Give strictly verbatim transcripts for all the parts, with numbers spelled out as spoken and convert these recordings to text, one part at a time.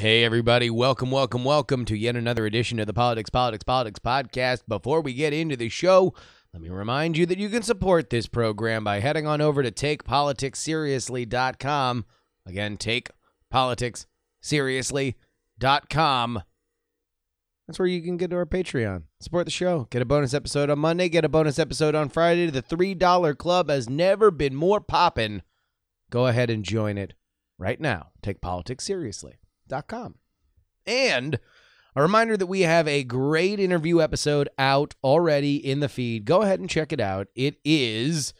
Hey everybody, welcome, welcome, welcome to yet another edition of the Politics, Politics, Politics podcast. Before we get into the show, let me remind you that you can support this program by heading on over to Take Politics Seriously dot com. Again, Take Politics Seriously dot com. That's where you can get to our Patreon. Support the show. Get a bonus episode on Monday. Get a bonus episode on Friday. The three dollar Club has never been more poppin'. Go ahead and join it right now. Take Politics Seriously. Com. And a reminder that we have a great interview episode out already in the feed. Go ahead and check it out. It is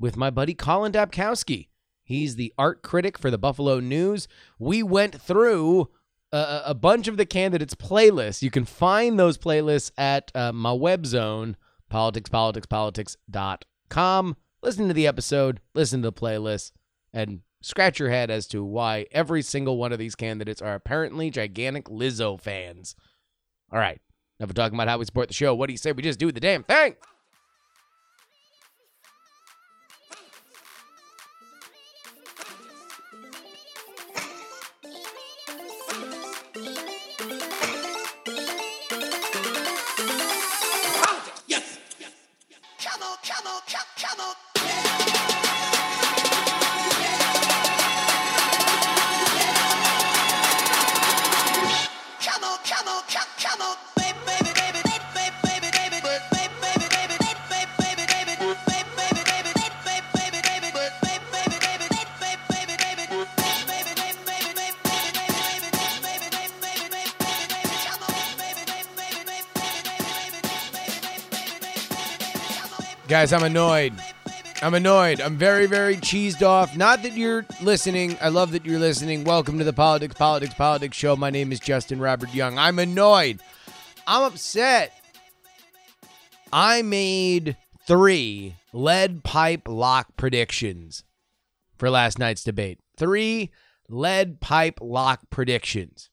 with my buddy Colin Dabkowski. He's the art critic for the Buffalo News. We went through a, a bunch of the candidates' playlists. You can find those playlists at uh, my web zone, politics politics politics dot com. Listen to the episode, listen to the playlist, and scratch your head as to why every single one of these candidates are apparently gigantic Lizzo fans. All right, now we're talking about how we support the show. What do you say we just do the damn thing? Guys, I'm annoyed. I'm annoyed. I'm very, very cheesed off. Not that you're listening. I love that you're listening. Welcome to the Politics, Politics, Politics show. My name is Justin Robert Young. I'm annoyed. I'm upset. I made three lead pipe lock predictions for last night's debate. Three lead pipe lock predictions.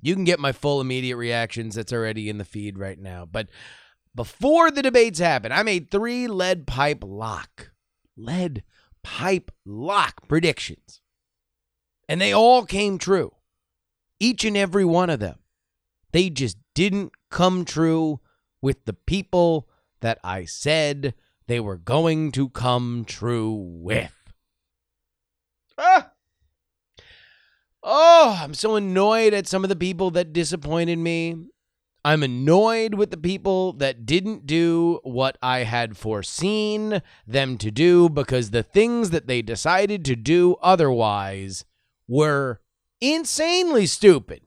You can get my full immediate reactions. That's already in the feed right now. But before the debates happened, I made three lead pipe lock, lead pipe lock predictions. And they all came true. Each and every one of them. They just didn't come true with the people that I said they were going to come true with. Ah! Oh, I'm so annoyed at some of the people that disappointed me. I'm annoyed with the people that didn't do what I had foreseen them to do because the things that they decided to do otherwise were insanely stupid.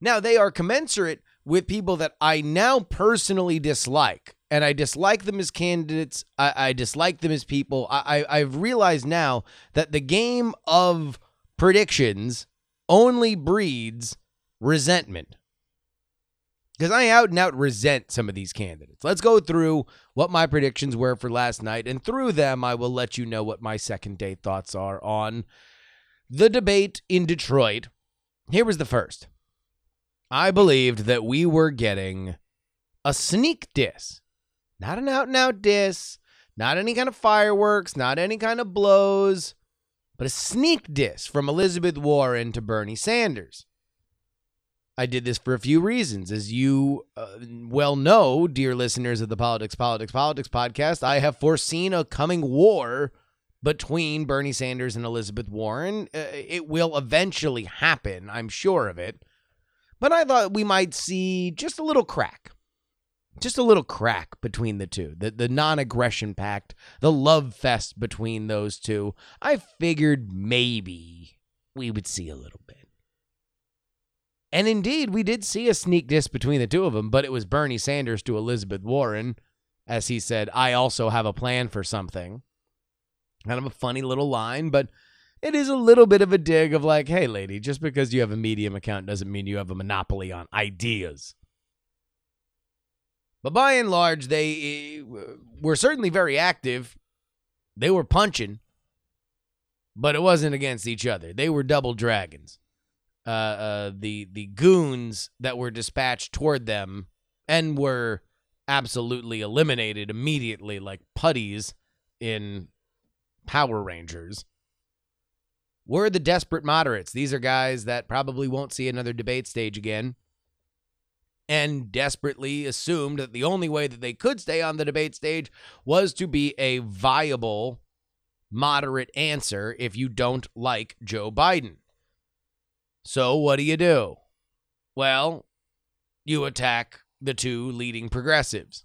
Now, they are commensurate with people that I now personally dislike, and I dislike them as candidates. I, I dislike them as people. I, I, I've realized now that the game of predictions only breeds resentment. Because I out and out resent some of these candidates. Let's go through what my predictions were for last night. And through them, I will let you know what my second day thoughts are on the debate in Detroit. Here was the first. I believed that we were getting a sneak diss. Not an out and out diss. Not any kind of fireworks. Not any kind of blows. But a sneak diss from Elizabeth Warren to Bernie Sanders. I did this for a few reasons. As you uh, well know, dear listeners of the Politics, Politics, Politics podcast, I have foreseen a coming war between Bernie Sanders and Elizabeth Warren. Uh, it will eventually happen. I'm sure of it. But I thought we might see just a little crack, just a little crack between the two, the, the non-aggression pact, the love fest between those two. I figured maybe we would see a little bit. And indeed, we did see a sneak diss between the two of them, but it was Bernie Sanders to Elizabeth Warren, as he said, I also have a plan for something. Kind of a funny little line, but it is a little bit of a dig of like, hey, lady, just because you have a Medium account doesn't mean you have a monopoly on ideas. But by and large, they were certainly very active. They were punching, but it wasn't against each other. They were double dragons. Uh, uh, the the goons that were dispatched toward them and were absolutely eliminated immediately like putties in Power Rangers We're the desperate moderates. These are guys that probably won't see another debate stage again and desperately assumed that the only way that they could stay on the debate stage was to be a viable, moderate answer if you don't like Joe Biden. So what do you do? Well, you attack the two leading progressives.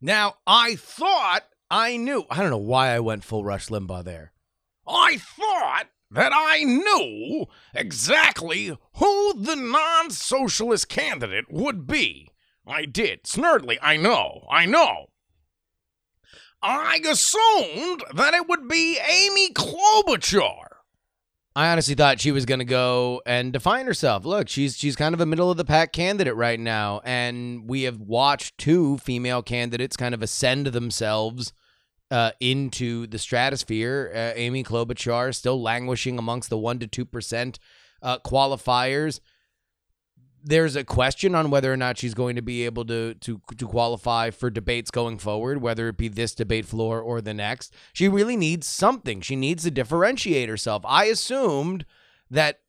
Now, I thought I knew. I don't know why I went full Rush Limbaugh there. I thought that I knew exactly who the non-socialist candidate would be. I did. Snurdly, I know. I know. I assumed that it would be Amy Klobuchar. I honestly thought she was going to go and define herself. Look, she's she's kind of a middle-of-the-pack candidate right now, and we have watched two female candidates kind of ascend themselves uh, into the stratosphere. Uh, Amy Klobuchar still languishing amongst the one percent to two percent uh, qualifiers. There's a question on whether or not she's going to be able to, to to qualify for debates going forward, whether it be this debate floor or the next. She really needs something. She needs to differentiate herself. I assumed that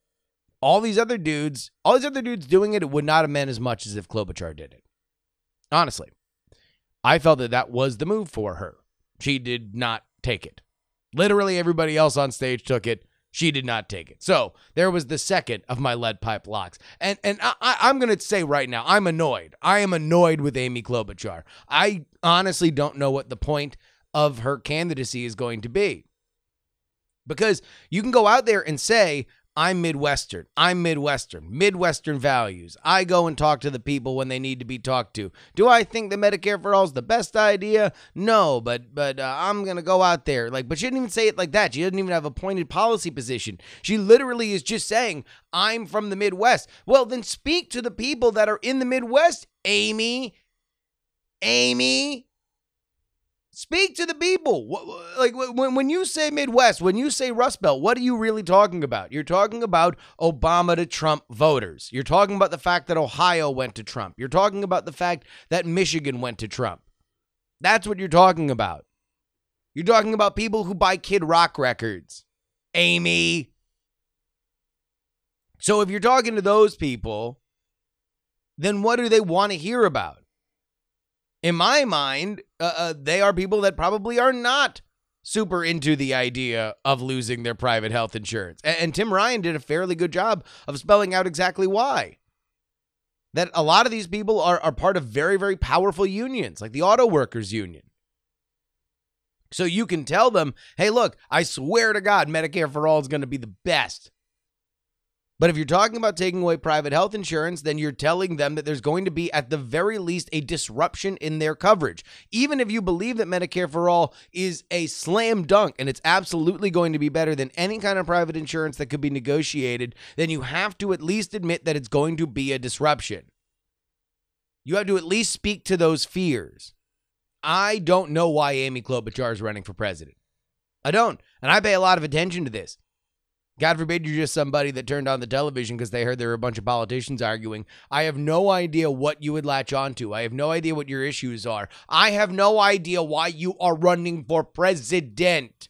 all these other dudes, all these other dudes doing it, it would not have meant as much as if Klobuchar did it. Honestly, I felt that that was the move for her. She did not take it. Literally everybody else on stage took it. She did not take it. So there was the second of my lead pipe locks. And and I, I, I'm going to say right now, I'm annoyed. I am annoyed with Amy Klobuchar. I honestly don't know what the point of her candidacy is going to be. Because you can go out there and say, I'm Midwestern. I'm Midwestern. Midwestern values. I go and talk to the people when they need to be talked to. Do I think the Medicare for All is the best idea? No, but but uh, I'm going to go out there. Like, but she didn't even say it like that. She doesn't even have a pointed policy position. She literally is just saying, I'm from the Midwest. Well, then speak to the people that are in the Midwest, Amy. Amy. Speak to the people. Like when when you say Midwest, when you say Rust Belt, what are you really talking about? You're talking about Obama to Trump voters. You're talking about the fact that Ohio went to Trump. You're talking about the fact that Michigan went to Trump. That's what you're talking about. You're talking about people who buy Kid Rock records. Amy. So if you're talking to those people, then what do they want to hear about? In my mind, uh, uh, they are people that probably are not super into the idea of losing their private health insurance. And, and Tim Ryan did a fairly good job of spelling out exactly why. That a lot of these people are, are part of very, very powerful unions, like the auto workers union. So you can tell them, hey, look, I swear to God, Medicare for All is going to be the best. But if you're talking about taking away private health insurance, then you're telling them that there's going to be, at the very least, a disruption in their coverage. Even if you believe that Medicare for All is a slam dunk and it's absolutely going to be better than any kind of private insurance that could be negotiated, then you have to at least admit that it's going to be a disruption. You have to at least speak to those fears. I don't know why Amy Klobuchar is running for president. I don't. And I pay a lot of attention to this. God forbid you're just somebody that turned on the television because they heard there were a bunch of politicians arguing. I have no idea what you would latch onto. I have no idea what your issues are. I have no idea why you are running for president.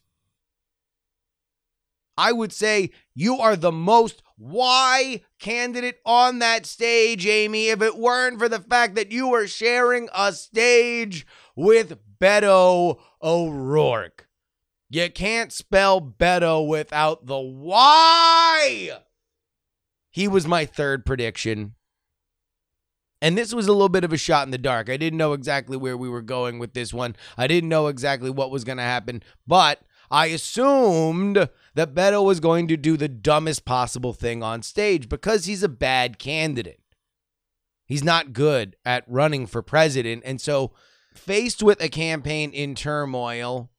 I would say you are the most why candidate on that stage, Amy, if it weren't for the fact that you were sharing a stage with Beto O'Rourke. You can't spell Beto without the why. He was my third prediction. And this was a little bit of a shot in the dark. I didn't know exactly where we were going with this one. I didn't know exactly what was going to happen. But I assumed that Beto was going to do the dumbest possible thing on stage because he's a bad candidate. He's not good at running for president. And so faced with a campaign in turmoil,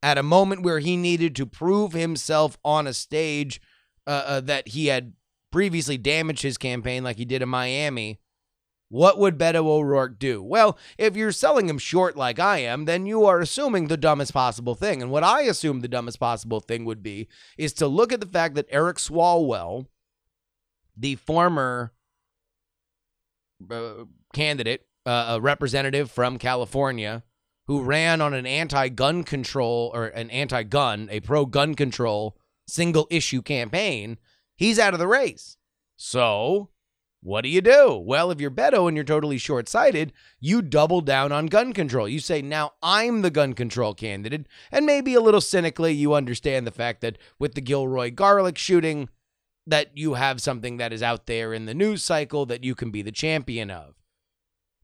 at a moment where he needed to prove himself on a stage uh, uh, that he had previously damaged his campaign like he did in Miami, what would Beto O'Rourke do? Well, if you're selling him short like I am, then you are assuming the dumbest possible thing. And what I assume the dumbest possible thing would be is to look at the fact that Eric Swalwell, the former uh, candidate, uh, a representative from California, who ran on an anti-gun control or an anti-gun, a pro-gun control single-issue campaign, he's out of the race. So what do you do? Well, if you're Beto and you're totally short-sighted, you double down on gun control. You say, now I'm the gun control candidate. And maybe a little cynically, you understand the fact that with the Gilroy Garlick shooting, that you have something that is out there in the news cycle that you can be the champion of.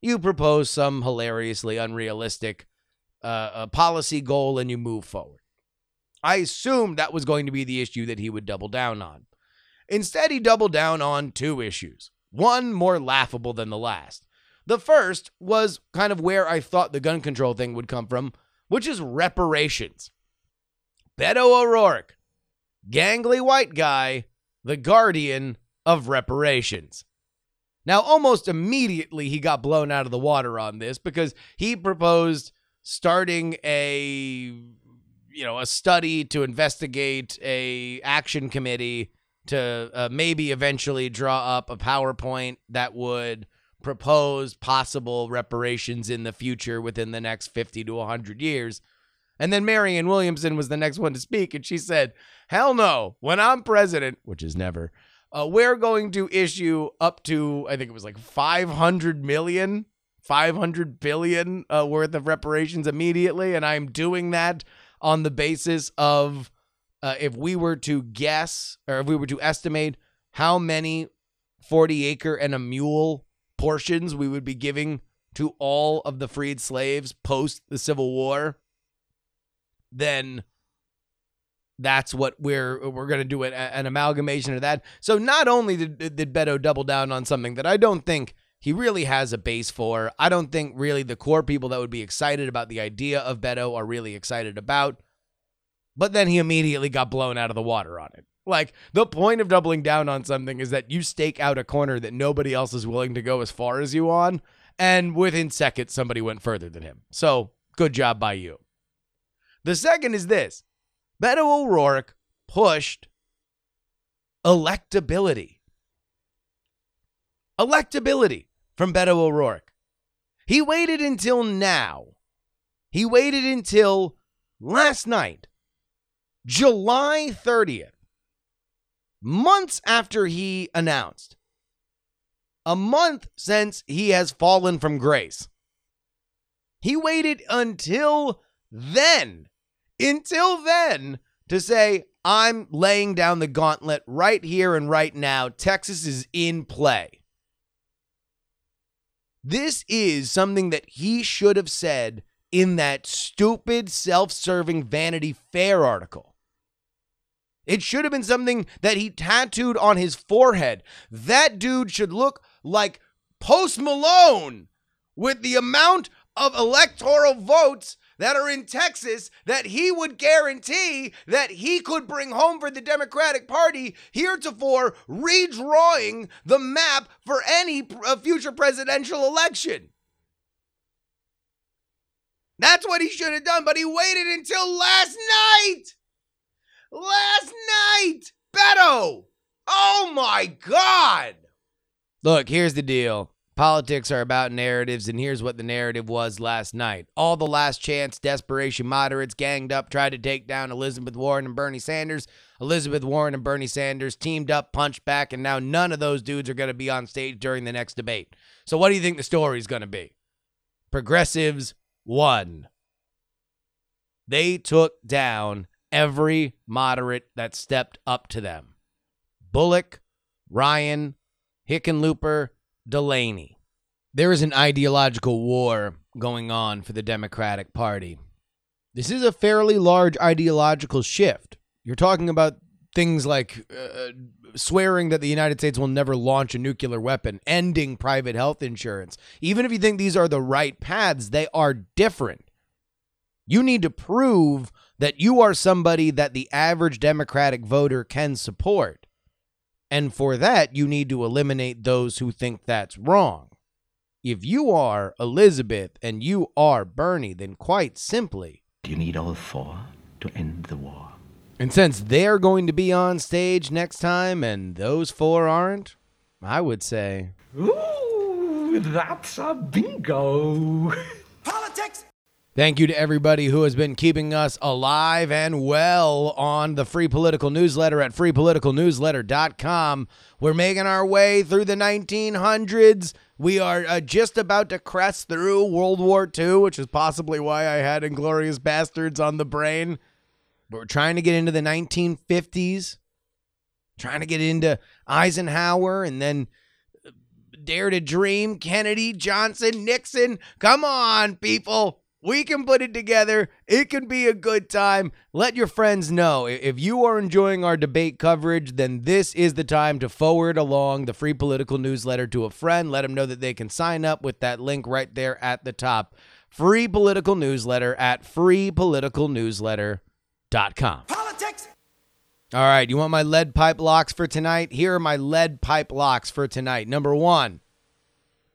You propose some hilariously unrealistic uh, a policy goal and you move forward. I assumed that was going to be the issue that he would double down on. Instead, he doubled down on two issues. One more laughable than the last. The first was kind of where I thought the gun control thing would come from, which is reparations. Beto O'Rourke, gangly white guy, the guardian of reparations. Now, almost immediately he got blown out of the water on this because he proposed starting a, you know, a study to investigate a action committee to uh, maybe eventually draw up a PowerPoint that would propose possible reparations in the future within the next fifty to one hundred years. And then Marianne Williamson was the next one to speak, and she said, hell no, when I'm president, which is never, uh, we're going to issue up to, I think it was like five hundred million, five hundred billion uh, worth of reparations immediately, and I'm doing that on the basis of Uh, if we were to guess, or if we were to estimate how many forty acre and a mule portions we would be giving to all of the freed slaves post the Civil War, then that's what we're we're going to do, an, an amalgamation of that. So not only did, did Beto double down on something that I don't think he really has a base for, I don't think really the core people that would be excited about the idea of Beto are really excited about, but then he immediately got blown out of the water on it. Like, the point of doubling down on something is that you stake out a corner that nobody else is willing to go as far as you on, and within seconds, somebody went further than him. So, good job by you. The second is this. Beto O'Rourke pushed electability. Electability from Beto O'Rourke. He waited until now. He waited until last night, July thirtieth, months after he announced, a month since he has fallen from grace. He waited until then, until then, to say, I'm laying down the gauntlet right here and right now. Texas is in play. This is something that he should have said in that stupid, self-serving Vanity Fair article. It should have been something that he tattooed on his forehead. That dude should look like Post Malone with the amount of electoral votes that are in Texas that he would guarantee that he could bring home for the Democratic Party, heretofore redrawing the map for any future presidential election. That's what he should have done, but he waited until last night. Last night, Beto! Oh my God! Look, here's the deal. Politics are about narratives, and here's what the narrative was last night. All the last chance, desperation moderates ganged up, tried to take down Elizabeth Warren and Bernie Sanders. Elizabeth Warren and Bernie Sanders teamed up, punched back, and now none of those dudes are going to be on stage during the next debate. So what do you think the story's going to be? Progressives won. They took down every moderate that stepped up to them. Bullock, Ryan, Hickenlooper, Delaney. There is an ideological war going on for the Democratic Party. This is a fairly large ideological shift. You're talking about things like uh, swearing that the United States will never launch a nuclear weapon, ending private health insurance. Even if you think these are the right paths, they are different. You need to prove that you are somebody that the average Democratic voter can support. And for that, you need to eliminate those who think that's wrong. If you are Elizabeth and you are Bernie, then quite simply, you need all four to end the war. And since they're going to be on stage next time and those four aren't, I would say, ooh, that's a bingo. Politics Thank you to everybody who has been keeping us alive and well on the Free Political Newsletter at free political newsletter dot com. We're making our way through the nineteen hundreds. We are uh, just about to crest through World War Two, which is possibly why I had Inglorious Bastards on the brain. But we're trying to get into the nineteen fifties, trying to get into Eisenhower, and then Dare to Dream, Kennedy, Johnson, Nixon. Come on, people. We can put it together. It can be a good time. Let your friends know. If you are enjoying our debate coverage, then this is the time to forward along the Free Political Newsletter to a friend. Let them know that they can sign up with that link right there at the top. Free Political Newsletter at free political newsletter dot com. Politics! All right, you want my lead pipe locks for tonight? Here are my lead pipe locks for tonight. Number one,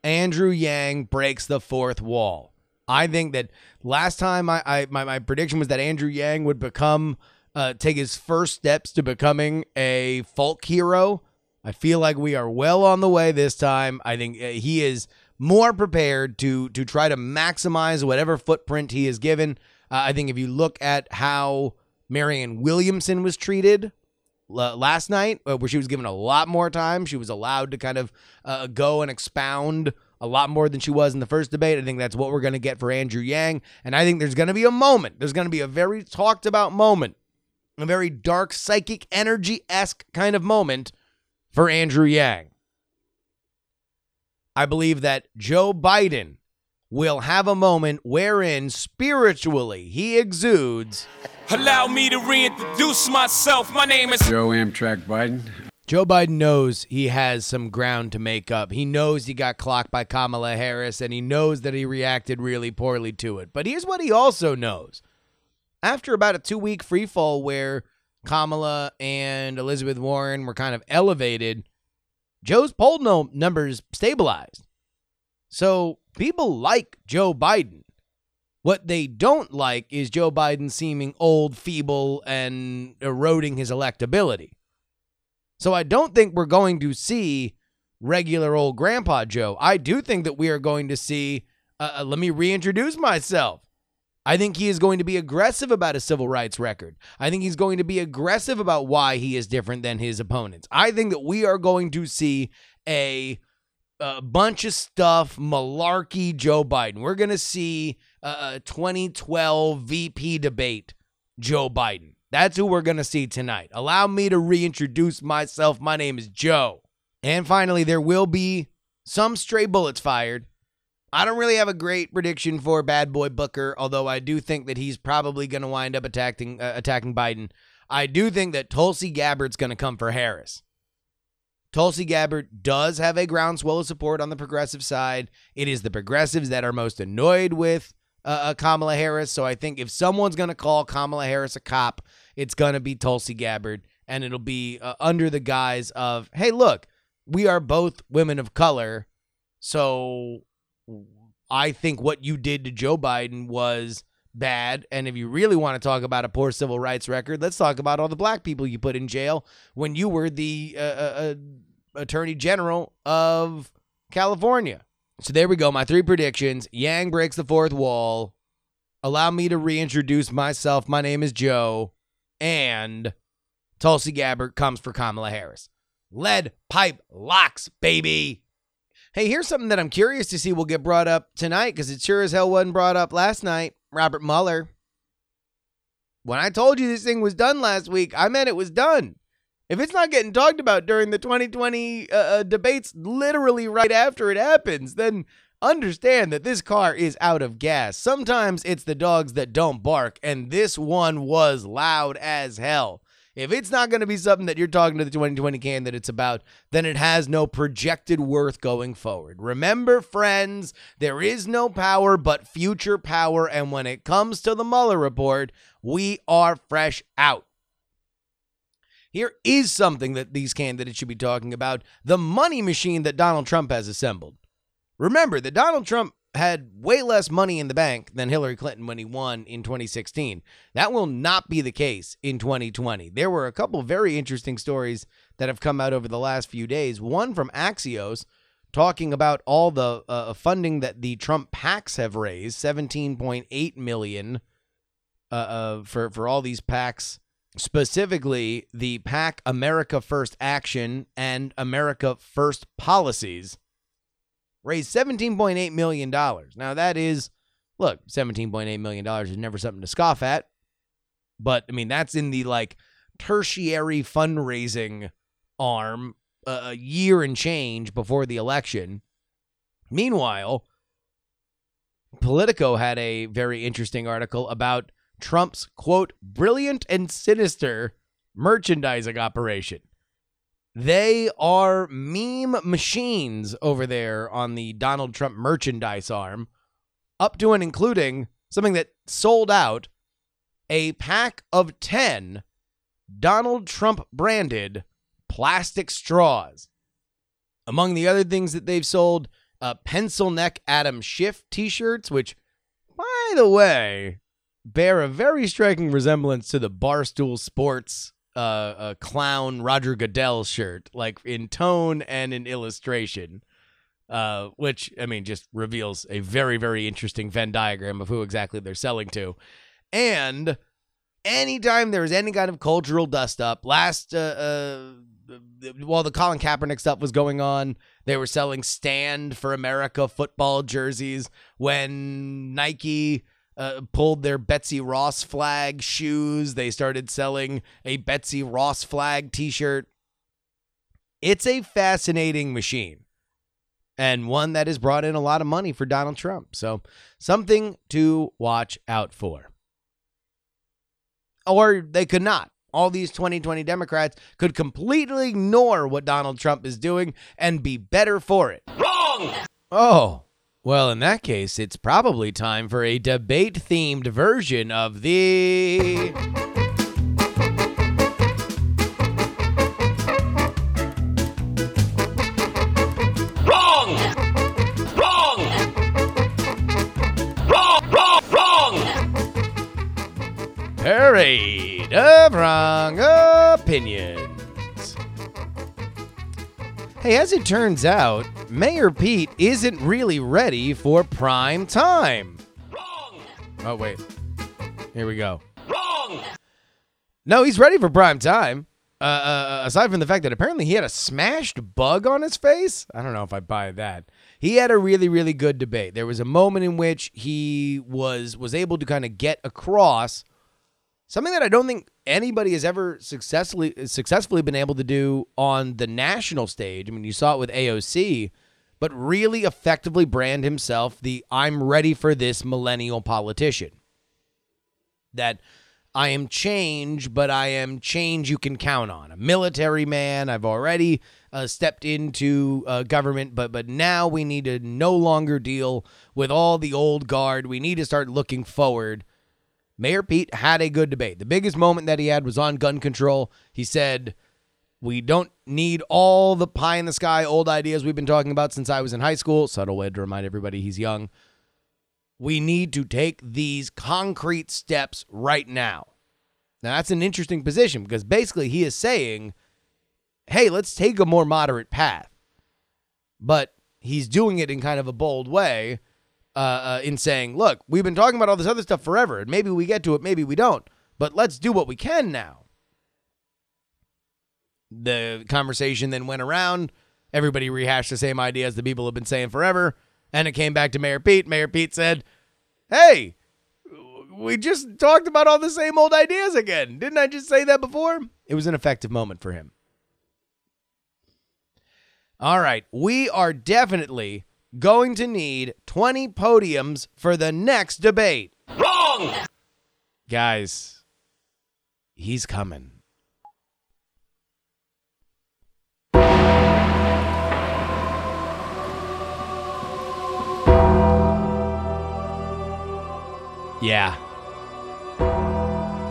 Andrew Yang breaks the fourth wall. I think that last time I, I my, my prediction was that Andrew Yang would become, uh, take his first steps to becoming a folk hero. I feel like we are well on the way this time. I think he is more prepared to to try to maximize whatever footprint he is given. Uh, I think if you look at how Marianne Williamson was treated last night, where she was given a lot more time, she was allowed to kind of uh, go and expound a lot more than she was in the first debate. I think that's what we're going to get for Andrew Yang. And I think there's going to be a moment. There's going to be a very talked about moment, a very dark psychic energy-esque kind of moment for Andrew Yang. I believe that Joe Biden will have a moment wherein spiritually he exudes. Allow me to reintroduce myself. My name is Joe Amtrak Biden. Joe Biden knows he has some ground to make up. He knows he got clocked by Kamala Harris, and he knows that he reacted really poorly to it. But here's what he also knows. After about a two-week free fall where Kamala and Elizabeth Warren were kind of elevated, Joe's poll no- numbers stabilized. So people like Joe Biden. What they don't like is Joe Biden seeming old, feeble, and eroding his electability. So I don't think we're going to see regular old Grandpa Joe. I do think that we are going to see, uh, let me reintroduce myself. I think he is going to be aggressive about his civil rights record. I think he's going to be aggressive about why he is different than his opponents. I think that we are going to see a, a bunch of stuff, malarkey Joe Biden. We're going to see a twenty twelve V P debate Joe Biden. That's who we're going to see tonight. Allow me to reintroduce myself. My name is Joe. And finally, there will be some stray bullets fired. I don't really have a great prediction for Bad Boy Booker, although I do think that he's probably going to wind up attacking uh, attacking Biden. I do think that Tulsi Gabbard's going to come for Harris. Tulsi Gabbard does have a groundswell of support on the progressive side. It is the progressives that are most annoyed with Uh, Kamala Harris. So I think if someone's going to call Kamala Harris a cop, it's going to be Tulsi Gabbard, and it'll be uh, under the guise of, hey, look, we are both women of color. So I think what you did to Joe Biden was bad. And if you really want to talk about a poor civil rights record, let's talk about all the black people you put in jail when you were the uh, uh, Attorney General of California. So there we go, my three predictions. Yang breaks the fourth wall. Allow me to reintroduce myself. My name is Joe. And Tulsi Gabbard comes for Kamala Harris. Lead pipe locks, baby. Hey, here's something that I'm curious to see will get brought up tonight, because it sure as hell wasn't brought up last night. Robert Mueller. When I told you this thing was done last week, I meant it was done. If it's not getting talked about during the twenty twenty uh, debates literally right after it happens, then understand that this car is out of gas. Sometimes it's the dogs that don't bark, and this one was loud as hell. If it's not going to be something that you're talking to the twenty twenty candidates about, then it has no projected worth going forward. Remember, friends, there is no power but future power, and when it comes to the Mueller report, we are fresh out. Here is something that these candidates should be talking about: the money machine that Donald Trump has assembled. Remember that Donald Trump had way less money in the bank than Hillary Clinton when he won in twenty sixteen. That will not be the case in twenty twenty. There were a couple very interesting stories that have come out over the last few days. One from Axios talking about all the uh, funding that the Trump PACs have raised, seventeen point eight million dollars uh, uh, for, for all these PACs, specifically the PAC America First Action and America First Policies, raised seventeen point eight million dollars. Now that is, look, seventeen point eight million dollars is never something to scoff at, but I mean, that's in the like tertiary fundraising arm uh, a year and change before the election. Meanwhile, Politico had a very interesting article about Trump's, quote, brilliant and sinister merchandising operation. They are meme machines over there on the Donald Trump merchandise arm, up to and including something that sold out, a pack of ten Donald Trump branded plastic straws. Among the other things that they've sold, uh, pencil neck Adam Schiff t-shirts, which, by the way, bear a very striking resemblance to the Barstool Sports uh, uh, clown Roger Goodell shirt, like in tone and in illustration, uh, which, I mean, just reveals a very, very interesting Venn diagram of who exactly they're selling to. And anytime there was any kind of cultural dust up, last, uh, uh, while the Colin Kaepernick stuff was going on, they were selling Stand for America football jerseys. When Nike Uh, pulled their Betsy Ross flag shoes, they started selling a Betsy Ross flag t-shirt. It's a fascinating machine, and one that has brought in a lot of money for Donald Trump. So something to watch out for. Or they could not. All these twenty twenty Democrats could completely ignore what Donald Trump is doing and be better for it. Wrong! Oh. Well, in that case, it's probably time for a debate-themed version of the Wrong! Wrong! Wrong! Wrong! Wrong! Parade of Wrong Opinions. Hey, as it turns out, Mayor Pete isn't really ready for prime time. Wrong. Oh, wait. Here we go. Wrong. No, he's ready for prime time. Uh, uh, aside from the fact that apparently he had a smashed bug on his face. I don't know if I buy that. He had a really, really good debate. There was a moment in which he was, was able to kind of get across something that I don't think anybody has ever successfully successfully been able to do on the national stage. I mean, you saw it with A O C, but really effectively brand himself the I'm ready for this millennial politician. That I am change, but I am change you can count on. A military man, I've already uh, stepped into uh, government, but but now we need to no longer deal with all the old guard. We need to start looking forward. Mayor Pete had a good debate. The biggest moment that he had was on gun control. He said, we don't need all the pie in the sky old ideas we've been talking about since I was in high school. Subtle way to remind everybody he's young. We need to take these concrete steps right now. Now, that's an interesting position because basically he is saying, hey, let's take a more moderate path. But he's doing it in kind of a bold way. Uh, uh, in saying, look, we've been talking about all this other stuff forever, and maybe we get to it, maybe we don't, but let's do what we can now. The conversation then went around. Everybody rehashed the same ideas the people have been saying forever, and it came back to Mayor Pete. Mayor Pete said, hey, we just talked about all the same old ideas again. Didn't I just say that before? It was an effective moment for him. All right, we are definitely going to need twenty podiums for the next debate. Wrong! Guys, he's coming. Yeah.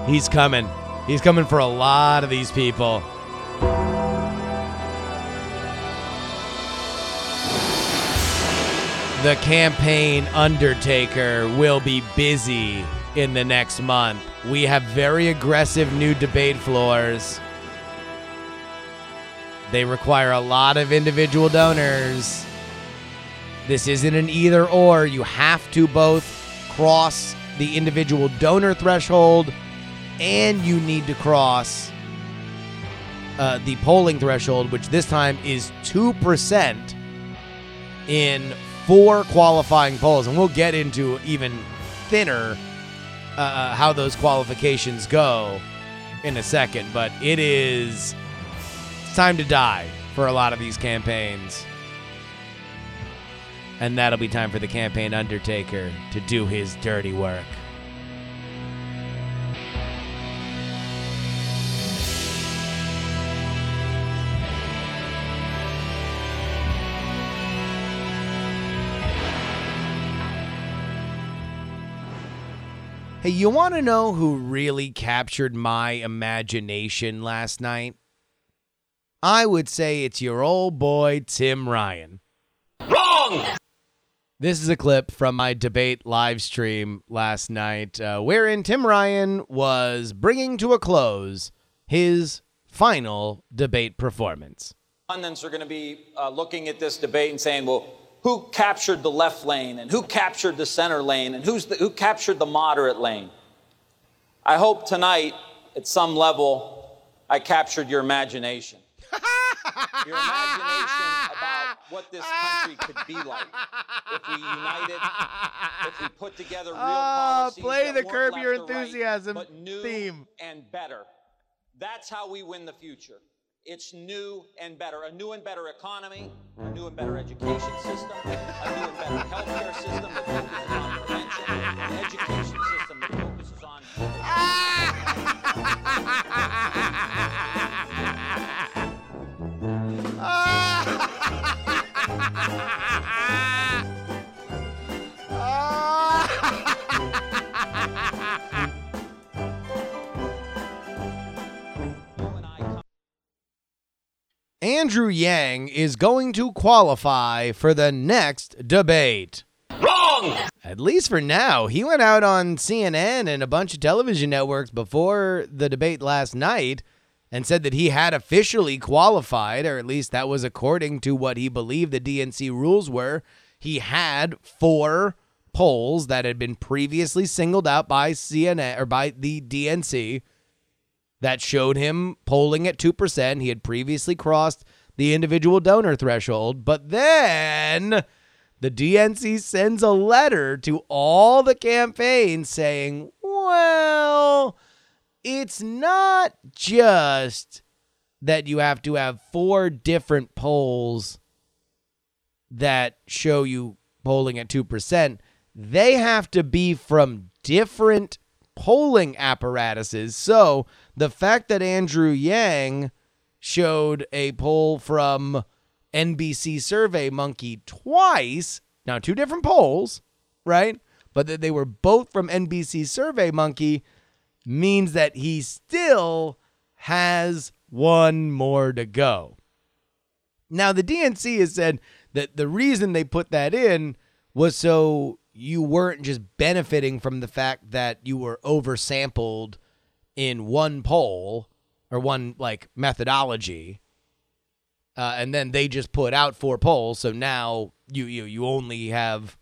He's coming. He's coming for a lot of these people. The campaign undertaker will be busy in the next month. We have very aggressive new debate floors. They require a lot of individual donors. This isn't an either or. You have to both cross the individual donor threshold and you need to cross uh, the polling threshold, which this time is two percent in four qualifying polls. And we'll get into even thinner uh, how those qualifications go in a second. But it is it's time to die for a lot of these campaigns. And that'll be time for the campaign undertaker to do his dirty work. Hey, you want to know who really captured my imagination last night? I would say it's your old boy, Tim Ryan. Wrong! This is a clip from my debate live stream last night, uh, wherein Tim Ryan was bringing to a close his final debate performance. Pundits are going to be uh, looking at this debate and saying, well, who captured the left lane and who captured the center lane and who's the, who captured the moderate lane? I hope tonight, at some level, I captured your imagination. Your imagination about what this country could be like if we united, if we put together real policies. Uh, play the Curb Your Enthusiasm right, new theme. And better. That's how we win the future. It's new and better. A new and better economy, a new and better education system, a new and better healthcare system that focuses on prevention, an education system that focuses on... Andrew Yang is going to qualify for the next debate. Wrong! At least for now. He went out on C N N and a bunch of television networks before the debate last night and said that he had officially qualified, or at least that was according to what he believed the D N C rules were. He had four polls that had been previously singled out by C N N or by the D N C that showed him polling at two percent. He had previously crossed the individual donor threshold, but then the D N C sends a letter to all the campaigns saying, well, it's not just that you have to have four different polls that show you polling at two percent. They have to be from different polling apparatuses. So the fact that Andrew Yang showed a poll from N B C Survey Monkey twice, now two different polls, right? But that they were both from N B C Survey Monkey means that he still has one more to go. Now, the D N C has said that the reason they put that in was so you weren't just benefiting from the fact that you were oversampled in one poll or one, like, methodology. Uh, and then they just put out four polls, so now you you, you only have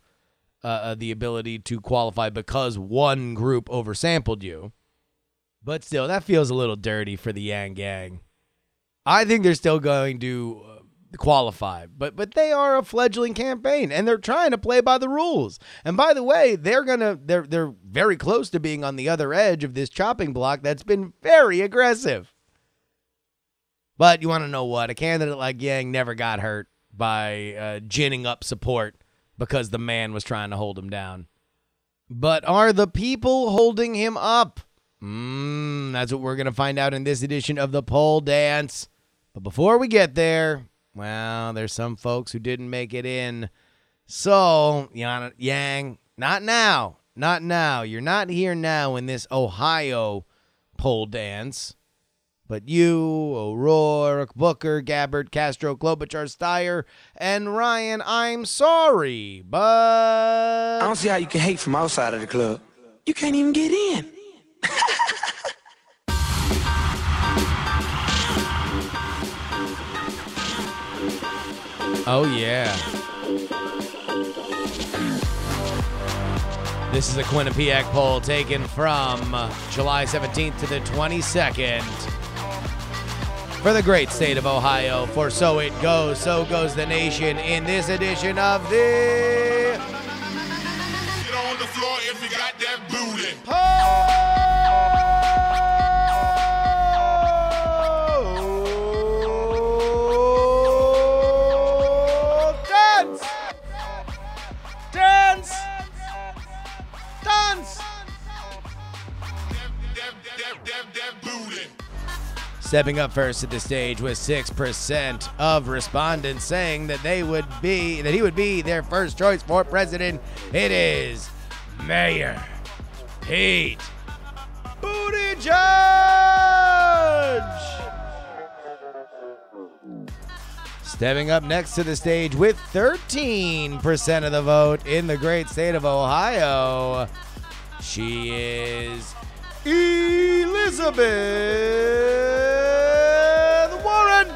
uh, the ability to qualify because one group oversampled you. But still, that feels a little dirty for the Yang Gang. I think they're still going to qualify, but but they are a fledgling campaign, and they're trying to play by the rules. And by the way, they're gonna they're they're very close to being on the other edge of this chopping block that's been very aggressive. But you want to know what? A candidate like Yang never got hurt by uh, ginning up support because the man was trying to hold him down. But are the people holding him up? Mm, that's what we're going to find out in this edition of The Poll Dance. But before we get there, well, there's some folks who didn't make it in. So, Yang, not now. Not now. You're not here now in this Ohio poll dance. But you, O'Rourke, Booker, Gabbard, Castro, Klobuchar, Steyer, and Ryan, I'm sorry, but... I don't see how you can hate from outside of the club. You can't even get in. Oh, yeah. This is a Quinnipiac poll taken from July seventeenth to the twenty-second for the great state of Ohio. For so it goes, so goes the nation in this edition of the... Get on the floor if you got that booty. Oh! Dance! Dance! Dance! Stepping up first to the stage with six percent of respondents saying that they would be, that he would be their first choice for president. It is Mayor Pete Buttigieg. Stepping up next to the stage with thirteen percent of the vote in the great state of Ohio, she is Elizabeth Warren.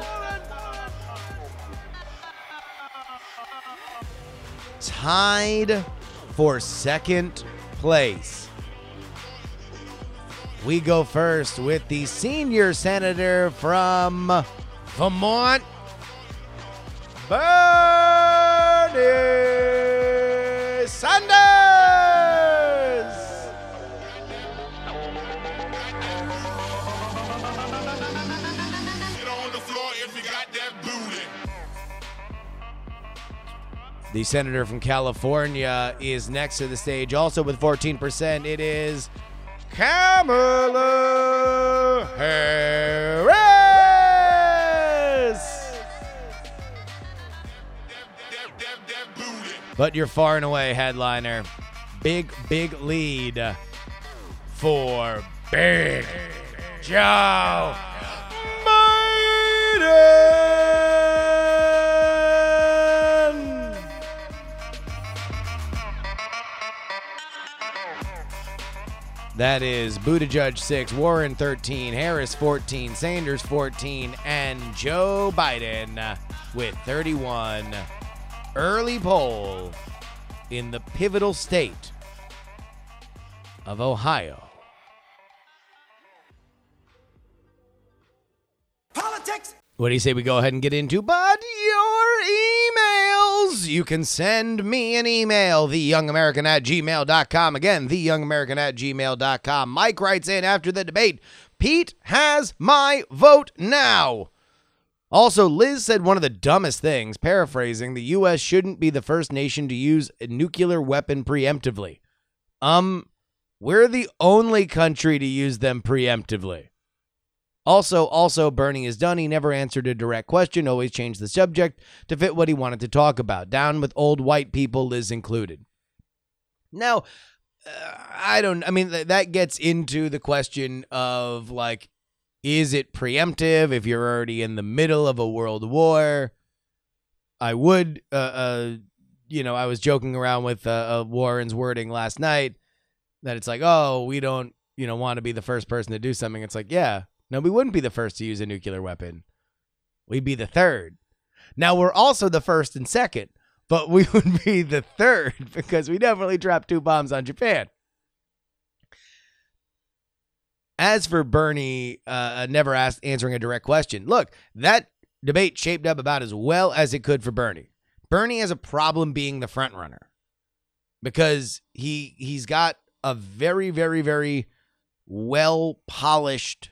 Tied for second place. We go first with the senior senator from Vermont, Bernie Sanders. Get on the floor if you got that booty. The senator from California is next to the stage, also with fourteen percent. It is Kamala Harris. But your far and away headliner, big, big lead for Big Joe Biden. That is Buttigieg six, Warren thirteen, Harris fourteen, Sanders fourteen, and Joe Biden with thirty-one. Early poll in the pivotal state of Ohio. Politics. What do you say we go ahead and get into? But your emails. You can send me an email, theyoungamerican at gmail dot com. Again, theyoungamerican at gmail dot com. Mike writes in after the debate, Pete has my vote now. Also, Liz said one of the dumbest things, paraphrasing, the U S shouldn't be the first nation to use a nuclear weapon preemptively. Um, we're the only country to use them preemptively. Also, also, Bernie is done. He never answered a direct question, always changed the subject to fit what he wanted to talk about. Down with old white people, Liz included. Now, uh, I don't, I mean, th- that gets into the question of, like, is it preemptive if you're already in the middle of a world war? I would, uh, uh, you know, I was joking around with uh, uh, Warren's wording last night that it's like, oh, we don't, you know, want to be the first person to do something. It's like, yeah, no, we wouldn't be the first to use a nuclear weapon. We'd be the third. Now, we're also the first and second, but we would be the third because we definitely dropped two bombs on Japan. As for Bernie uh, never asked, answering a direct question, look, that debate shaped up about as well as it could for Bernie. Bernie has a problem being the front runner because he, he's got a very, very, very well-polished,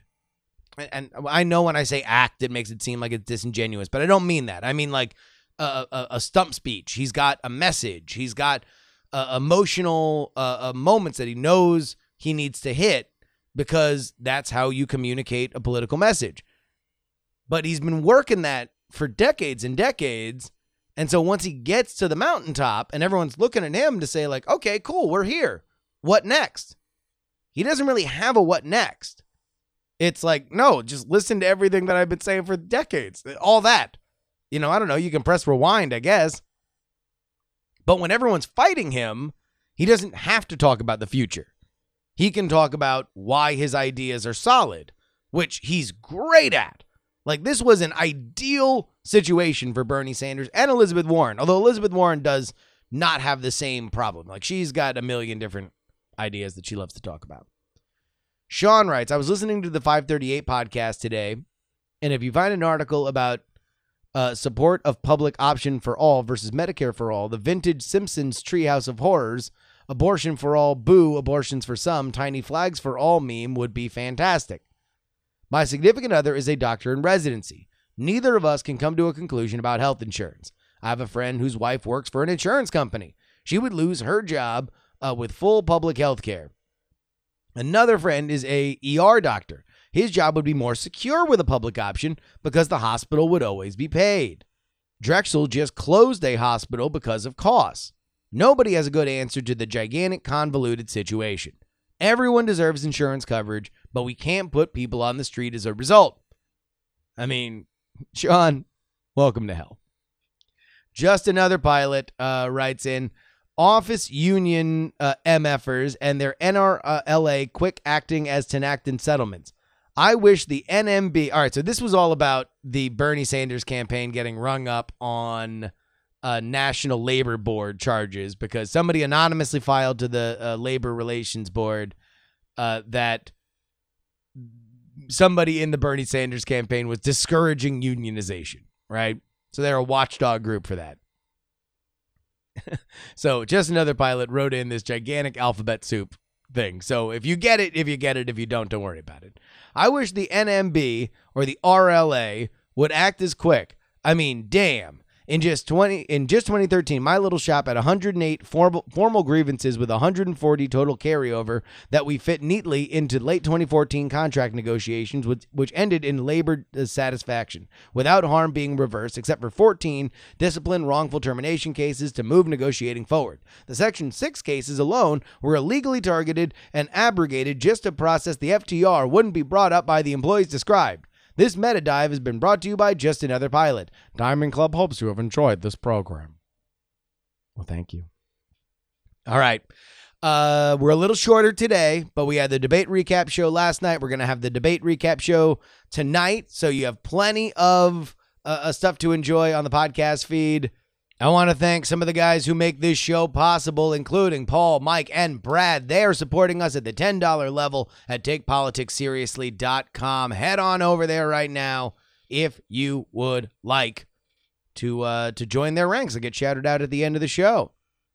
and I know when I say act, it makes it seem like it's disingenuous, but I don't mean that. I mean like a, a, a stump speech. He's got a message. He's got uh, emotional uh, uh, moments that he knows he needs to hit, because that's how you communicate a political message. But he's been working that for decades and decades. And so once he gets to the mountaintop and everyone's looking at him to say like, okay, cool, we're here. What next? He doesn't really have a what next. It's like, no, just listen to everything that I've been saying for decades. All that. You know, I don't know. You can press rewind, I guess. But when everyone's fighting him, he doesn't have to talk about the future. He can talk about why his ideas are solid, which he's great at. Like, this was an ideal situation for Bernie Sanders and Elizabeth Warren, although Elizabeth Warren does not have the same problem. Like, she's got a million different ideas that she loves to talk about. Sean writes, I was listening to the five thirty-eight podcast today, and if you find an article about uh, support of public option for all versus Medicare for all, the vintage Simpsons Treehouse of Horrors, abortion for all, boo, abortions for some, tiny flags for all meme would be fantastic. My significant other is a doctor in residency. Neither of us can come to a conclusion about health insurance. I have a friend whose wife works for an insurance company. She would lose her job uh, with full public health care. Another friend is a E R doctor. His job would be more secure with a public option because the hospital would always be paid. Drexel just closed a hospital because of costs. Nobody has a good answer to the gigantic, convoluted situation. Everyone deserves insurance coverage, but we can't put people on the street as a result. I mean, Sean, welcome to hell. Just Another Pilot uh, writes in, office union uh, MFers and their N R L A quick acting as tenactin settlements. I wish the N M B... All right, so this was all about the Bernie Sanders campaign getting rung up on... Uh, National Labor Board charges because somebody anonymously filed to the uh, Labor Relations Board uh, that somebody in the Bernie Sanders campaign was discouraging unionization, right? So they're a watchdog group for that. So Just Another Pilot wrote in this gigantic alphabet soup thing. So if you get it, if you get it, if you don't, don't worry about it. I wish the N M B or the R L A would act as quick. I mean, damn. In just twenty in just twenty thirteen, my little shop had one hundred eight formal, formal grievances with one hundred forty total carryover that we fit neatly into late twenty fourteen contract negotiations, which, which ended in labor satisfaction without harm being reversed, except for fourteen discipline wrongful termination cases to move negotiating forward. The Section six cases alone were illegally targeted and abrogated just to process the F T R wouldn't be brought up by the employees described. This meta dive has been brought to you by Just Another Pilot. Diamond Club hopes you have enjoyed this program. Well, thank you. All right. Uh, we're a little shorter today, but we had the debate recap show last night. We're going to have the debate recap show tonight. So you have plenty of uh, stuff to enjoy on the podcast feed. I want to thank some of the guys who make this show possible, including Paul, Mike, and Brad. They are supporting us at the ten dollar level at take politics seriously dot com. Head on over there right now if you would like to uh, to join their ranks and get shouted out at the end of the show.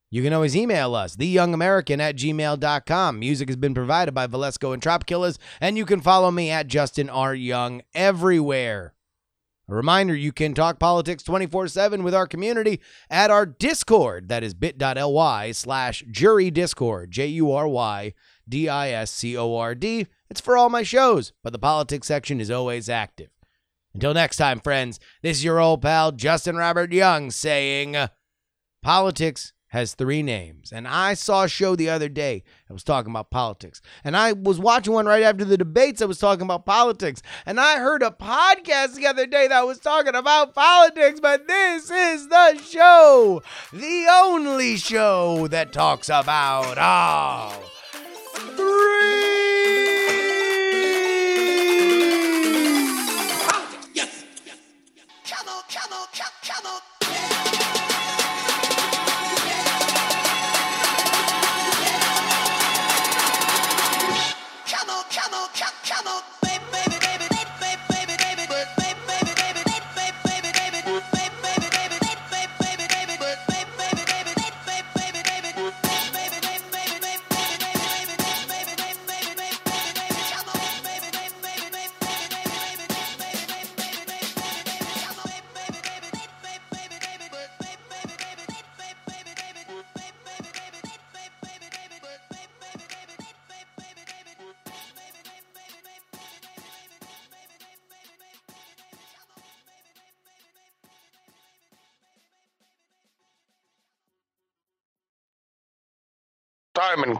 You can always email us, the young american at gmail dot com. Music has been provided by Valesco and Trap Killers, and you can follow me at Justin R. Young everywhere. A reminder, you can talk politics twenty-four seven with our community at our Discord. That is bit.ly slash jury discord, J U R Y D I S C O R D. It's for all my shows, but the politics section is always active. Until next time, friends, this is your old pal, Justin Robert Young, saying politics has three names. And I saw a show the other day that was talking about politics. And I was watching one right after the debates that was talking about politics. And I heard a podcast the other day that was talking about politics. But this is the show, the only show that talks about all three. Politics, yes, yes. Come on, come on, come on. Diamond